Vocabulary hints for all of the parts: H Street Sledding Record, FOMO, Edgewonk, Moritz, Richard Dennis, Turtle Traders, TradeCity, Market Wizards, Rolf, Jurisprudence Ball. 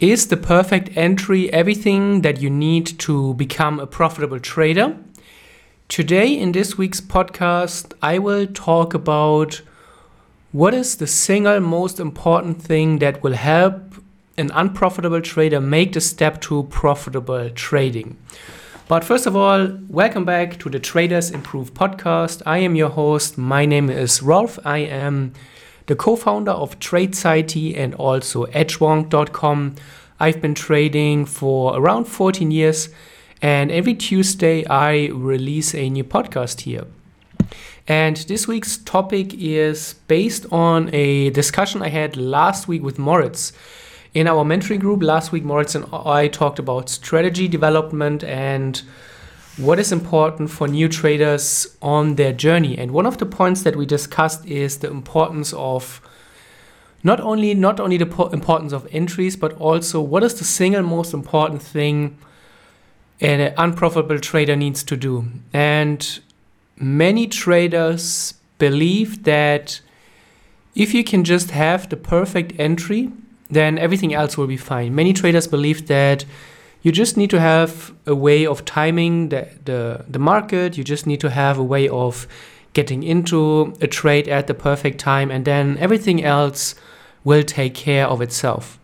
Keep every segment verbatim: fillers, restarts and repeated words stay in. is the perfect entry, everything that you need to become a profitable trader. Today in this week's podcast, I will talk about what is the single most important thing that will help an unprofitable trader make the step to profitable trading. But first of all, welcome back to the Traders Improve podcast. I am your host. My name is Rolf. I am the co-founder of TradeCity and also edgewonk dot com. I've been trading for around fourteen years, and every Tuesday I release a new podcast here. And this week's topic is based on a discussion I had last week with Moritz. In our mentoring group last week, Moritz and I talked about strategy development and what is important for new traders on their journey. And one of the points that we discussed is the importance of not only not only the po- importance of entries, but also what is the single most important thing an unprofitable trader needs to do. And many traders believe that if you can just have the perfect entry, then everything else will be fine. Many traders believe that you just need to have a way of timing the, the, the market. You just need to have a way of getting into a trade at the perfect time, and then everything else will take care of itself.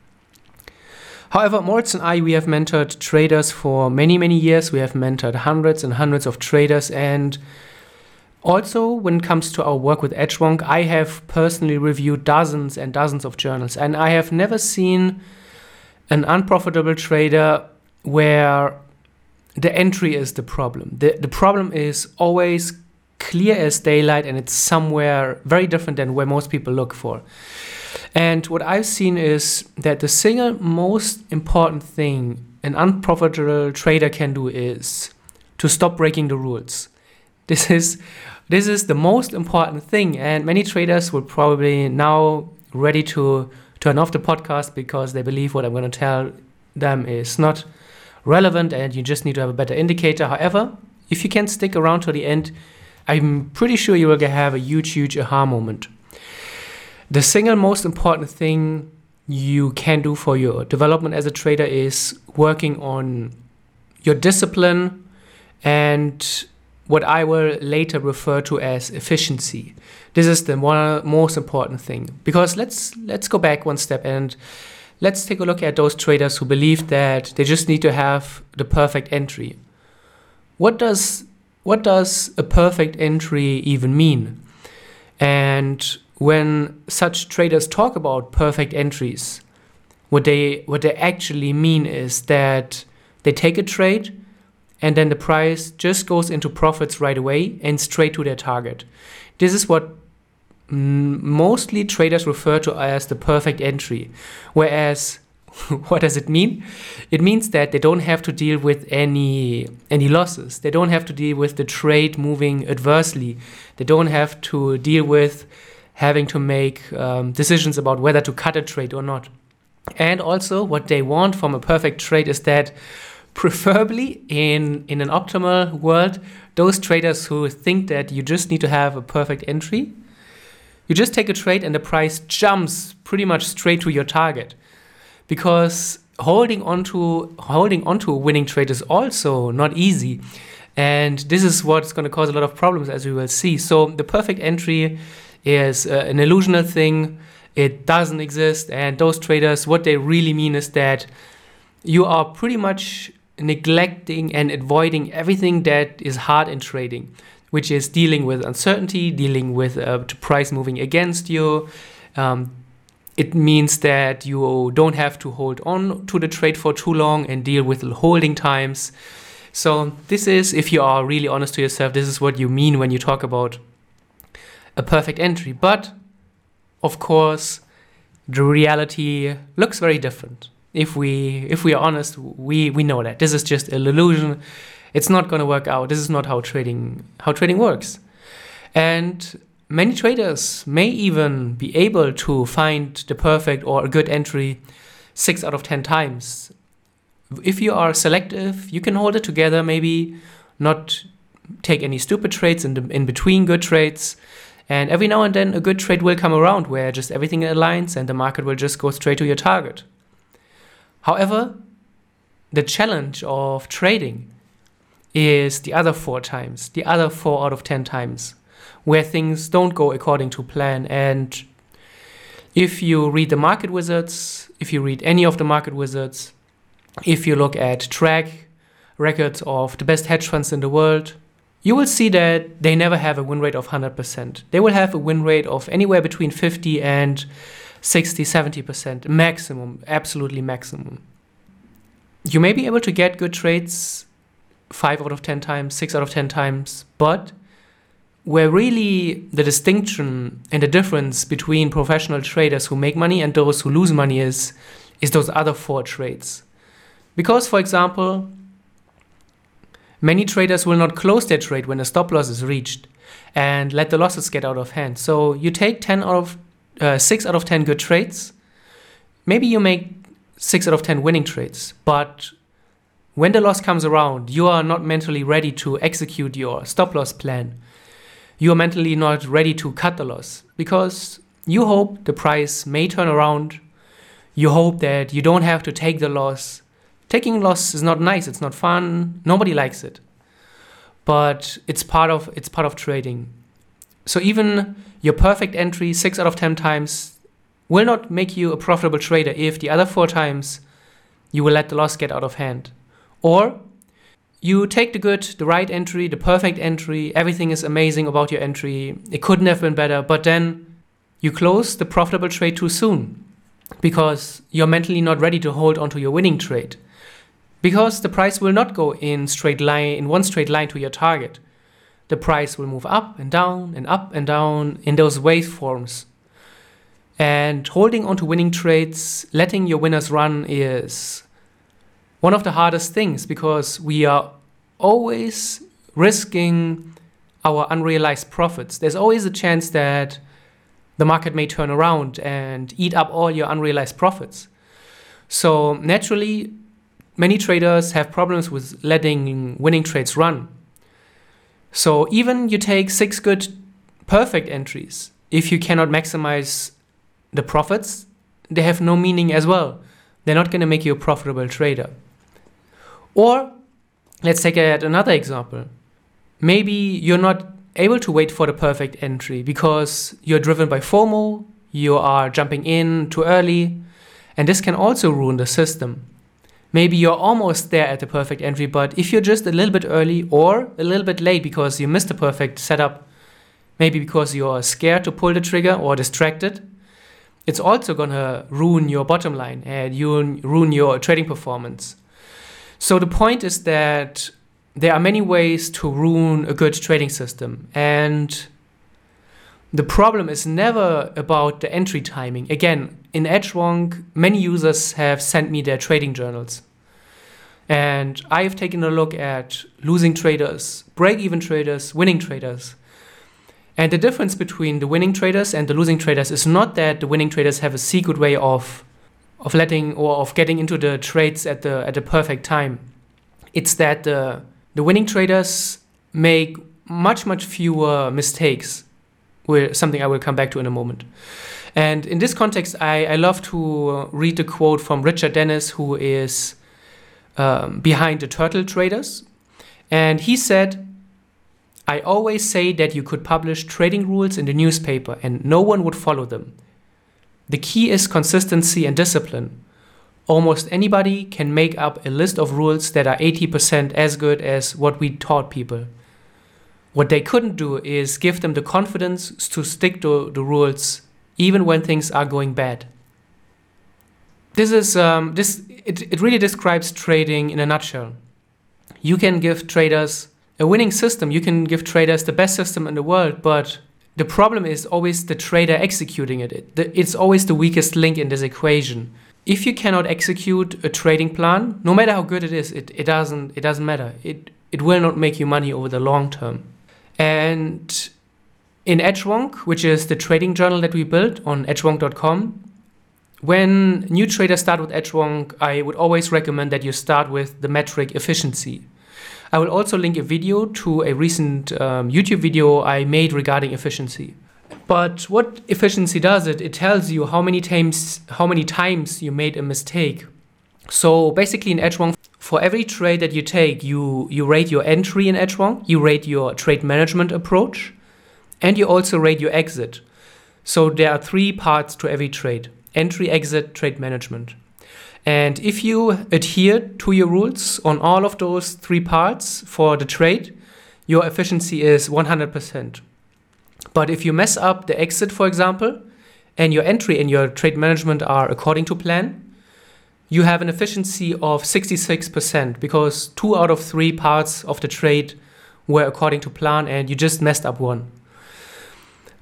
However, Moritz and I, we have mentored traders for many, many years. We have mentored hundreds and hundreds of traders. And also, when it comes to our work with Edgewonk, I have personally reviewed dozens and dozens of journals, and I have never seen an unprofitable trader where the entry is the problem. The, the problem is always clear as daylight, and it's somewhere very different than where most people look for. And what I've seen is that the single most important thing an unprofitable trader can do is to stop breaking the rules. This is This is the most important thing, and many traders will probably now ready to turn off the podcast because they believe what I'm going to tell them is not relevant and you just need to have a better indicator. However, if you can stick around to the end, I'm pretty sure you will have a huge, huge aha moment. The single most important thing you can do for your development as a trader is working on your discipline and what I will later refer to as efficiency. This is the one, most important thing, because let's let's go back one step and let's take a look at those traders who believe that they just need to have the perfect entry. What does what does a perfect entry even mean? And when such traders talk about perfect entries, what they what they actually mean is that they take a trade, and then the price just goes into profits right away and straight to their target. This is what mostly traders refer to as the perfect entry. Whereas, what does it mean? It means that they don't have to deal with any any losses. They don't have to deal with the trade moving adversely. They don't have to deal with having to make um, decisions about whether to cut a trade or not. And also, what they want from a perfect trade is that, preferably in, in an optimal world, those traders who think that you just need to have a perfect entry, you just take a trade and the price jumps pretty much straight to your target. Because holding onto, holding onto a winning trade is also not easy. And this is what's going to cause a lot of problems, as we will see. So the perfect entry is uh, an illusional thing. It doesn't exist. And those traders, what they really mean is that you are pretty much neglecting and avoiding everything that is hard in trading, which is dealing with uncertainty, dealing with uh, price moving against you. Um, it means that you don't have to hold on to the trade for too long and deal with holding times. So this is, if you are really honest to yourself, this is what you mean when you talk about a perfect entry. But of course, the reality looks very different. If we if we are honest, we, we know that this is just an illusion. It's not going to work out. This is not how trading how trading works. And many traders may even be able to find the perfect or a good entry six out of ten times. If you are selective, you can hold it together. Maybe not take any stupid trades in the, in between good trades. And every now and then, a good trade will come around where just everything aligns and the market will just go straight to your target. However, the challenge of trading is the other four times, the other four out of ten times where things don't go according to plan. And if you read the Market Wizards, if you read any of the Market Wizards, if you look at track records of the best hedge funds in the world, you will see that they never have a win rate of one hundred percent. They will have a win rate of anywhere between fifty and sixty, seventy percent, maximum, absolutely maximum. You may be able to get good trades five out of ten times, six out of ten times, but where really the distinction and the difference between professional traders who make money and those who lose money is, is those other four trades. Because, for example, many traders will not close their trade when a stop loss is reached and let the losses get out of hand. So you take ten out of, uh, six out of ten good trades. Maybe you make six out of ten winning trades. But when the loss comes around, you are not mentally ready to execute your stop loss plan. You are mentally not ready to cut the loss because you hope the price may turn around. You hope that you don't have to take the loss. Taking loss is not nice, it's not fun, nobody likes it. But it's part of it's part of trading. So even your perfect entry six out of ten times will not make you a profitable trader if the other four times you will let the loss get out of hand. Or you take the good, the right entry, the perfect entry, everything is amazing about your entry, it couldn't have been better, but then you close the profitable trade too soon because you're mentally not ready to hold onto your winning trade. Because the price will not go in straight line, in one straight line to your target. The price will move up and down and up and down in those waveforms. And holding onto winning trades, letting your winners run is one of the hardest things because we are always risking our unrealized profits. There's always a chance that the market may turn around and eat up all your unrealized profits. So naturally, many traders have problems with letting winning trades run. So even you take six good perfect entries, if you cannot maximize the profits, they have no meaning as well. They're not going to make you a profitable trader. Or let's take another example. Maybe you're not able to wait for the perfect entry because you're driven by FOMO, you are jumping in too early, and this can also ruin the system. Maybe you're almost there at the perfect entry, but if you're just a little bit early or a little bit late because you missed the perfect setup, maybe because you're scared to pull the trigger or distracted, it's also gonna ruin your bottom line and you ruin your trading performance. So the point is that there are many ways to ruin a good trading system. And the problem is never about the entry timing. Again, in Edgewonk, many users have sent me their trading journals. And I've taken a look at losing traders, break-even traders, winning traders. And the difference between the winning traders and the losing traders is not that the winning traders have a secret way of of letting or of getting into the trades at the at the perfect time. It's that the the winning traders make much, much fewer mistakes, something I will come back to in a moment. And in this context, I, I love to read the quote from Richard Dennis, who is um, behind the Turtle Traders. And he said, "I always say that you could publish trading rules in the newspaper and no one would follow them. The key is consistency and discipline. Almost anybody can make up a list of rules that are eighty percent as good as what we taught people. What they couldn't do is give them the confidence to stick to the rules even when things are going bad." This is um, this it, it really describes trading in a nutshell. You can give traders a winning system, you can give traders the best system in the world, but the problem is always the trader executing it. it the, it's always the weakest link in this equation. If you cannot execute a trading plan, no matter how good it is, it, it doesn't it doesn't matter. It it will not make you money over the long term. And in Edgewonk, which is the trading journal that we built on edgewonk dot com, when new traders start with Edgewonk, I would always recommend that you start with the metric efficiency. I will also link a video to a recent um, YouTube video I made regarding efficiency. But what efficiency does it? It tells you how many times how many times you made a mistake. So basically in Edgewonk, for every trade that you take, you, you rate your entry in Edgewonk, you rate your trade management approach, and you also rate your exit. So there are three parts to every trade: entry, exit, trade management. And if you adhere to your rules on all of those three parts for the trade, your efficiency is one hundred percent. But if you mess up the exit, for example, and your entry and your trade management are according to plan, you have an efficiency of sixty-six percent because two out of three parts of the trade were according to plan and you just messed up one.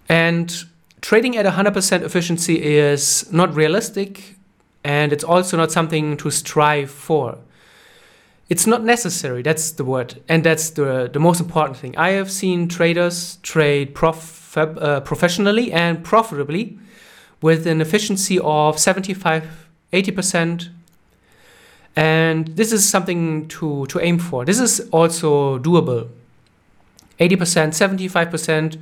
And trading at one hundred percent efficiency is not realistic, and it's also not something to strive for. It's not necessary, that's the word, and that's the, the most important thing. I have seen traders trade prof, uh, professionally and profitably with an efficiency of seventy-five, eighty percent, and this is something to, to aim for. This is also doable. eighty percent, seventy-five percent,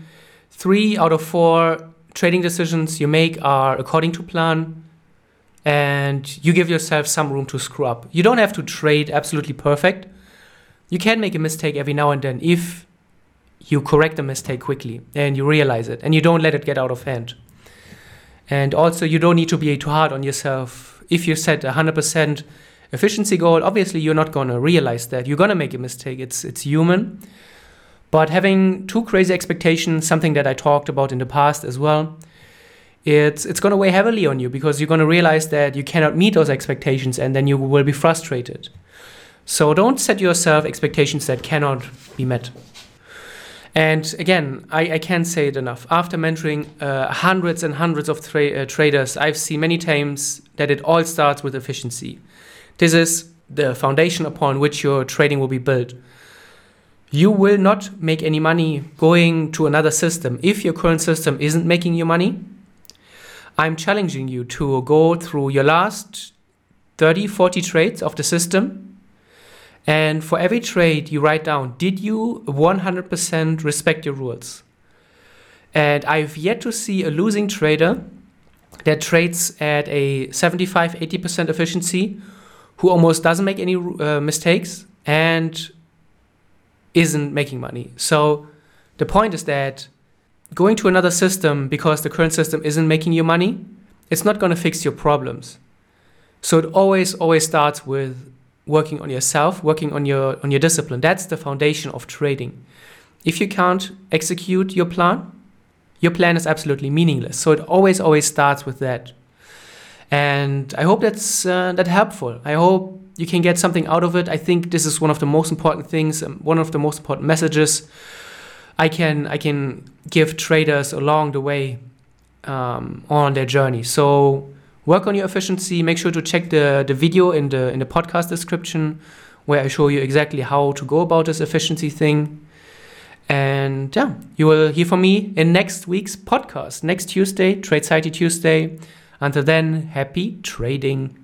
three out of four trading decisions you make are according to plan, and you give yourself some room to screw up. You don't have to trade absolutely perfect. You can make a mistake every now and then if you correct the mistake quickly and you realize it and you don't let it get out of hand. And also you don't need to be too hard on yourself. If you set a one hundred percent efficiency goal, obviously you're not going to realize that. You're going to make a mistake. It's, it's human. But having too crazy expectations, something that I talked about in the past as well, It's, it's going to weigh heavily on you because you're going to realize that you cannot meet those expectations and then you will be frustrated. So don't set yourself expectations that cannot be met. And again, I, I can't say it enough. After mentoring uh, hundreds and hundreds of tra- uh, traders, I've seen many times that it all starts with efficiency. This is the foundation upon which your trading will be built. You will not make any money going to another system if your current system isn't making you money. I'm challenging you to go through your last thirty, forty trades of the system, and for every trade you write down, did you one hundred percent respect your rules? And I've yet to see a losing trader that trades at a seventy-five, eighty percent efficiency, who almost doesn't make any uh, mistakes and isn't making money. So the point is that going to another system because the current system isn't making you money, it's not going to fix your problems. So it always, always starts with working on yourself, working on your on your discipline. That's the foundation of trading. If you can't execute your plan, your plan is absolutely meaningless. So it always, always starts with that. And I hope that's uh, that helpful. I hope you can get something out of it. I think this is one of the most important things, one of the most important messages I can I can give traders along the way um, on their journey. So work on your efficiency. Make sure to check the, the video in the in the podcast description where I show you exactly how to go about this efficiency thing. And yeah, you will hear from me in next week's podcast, next Tuesday, TradeCity Tuesday. Until then, happy trading.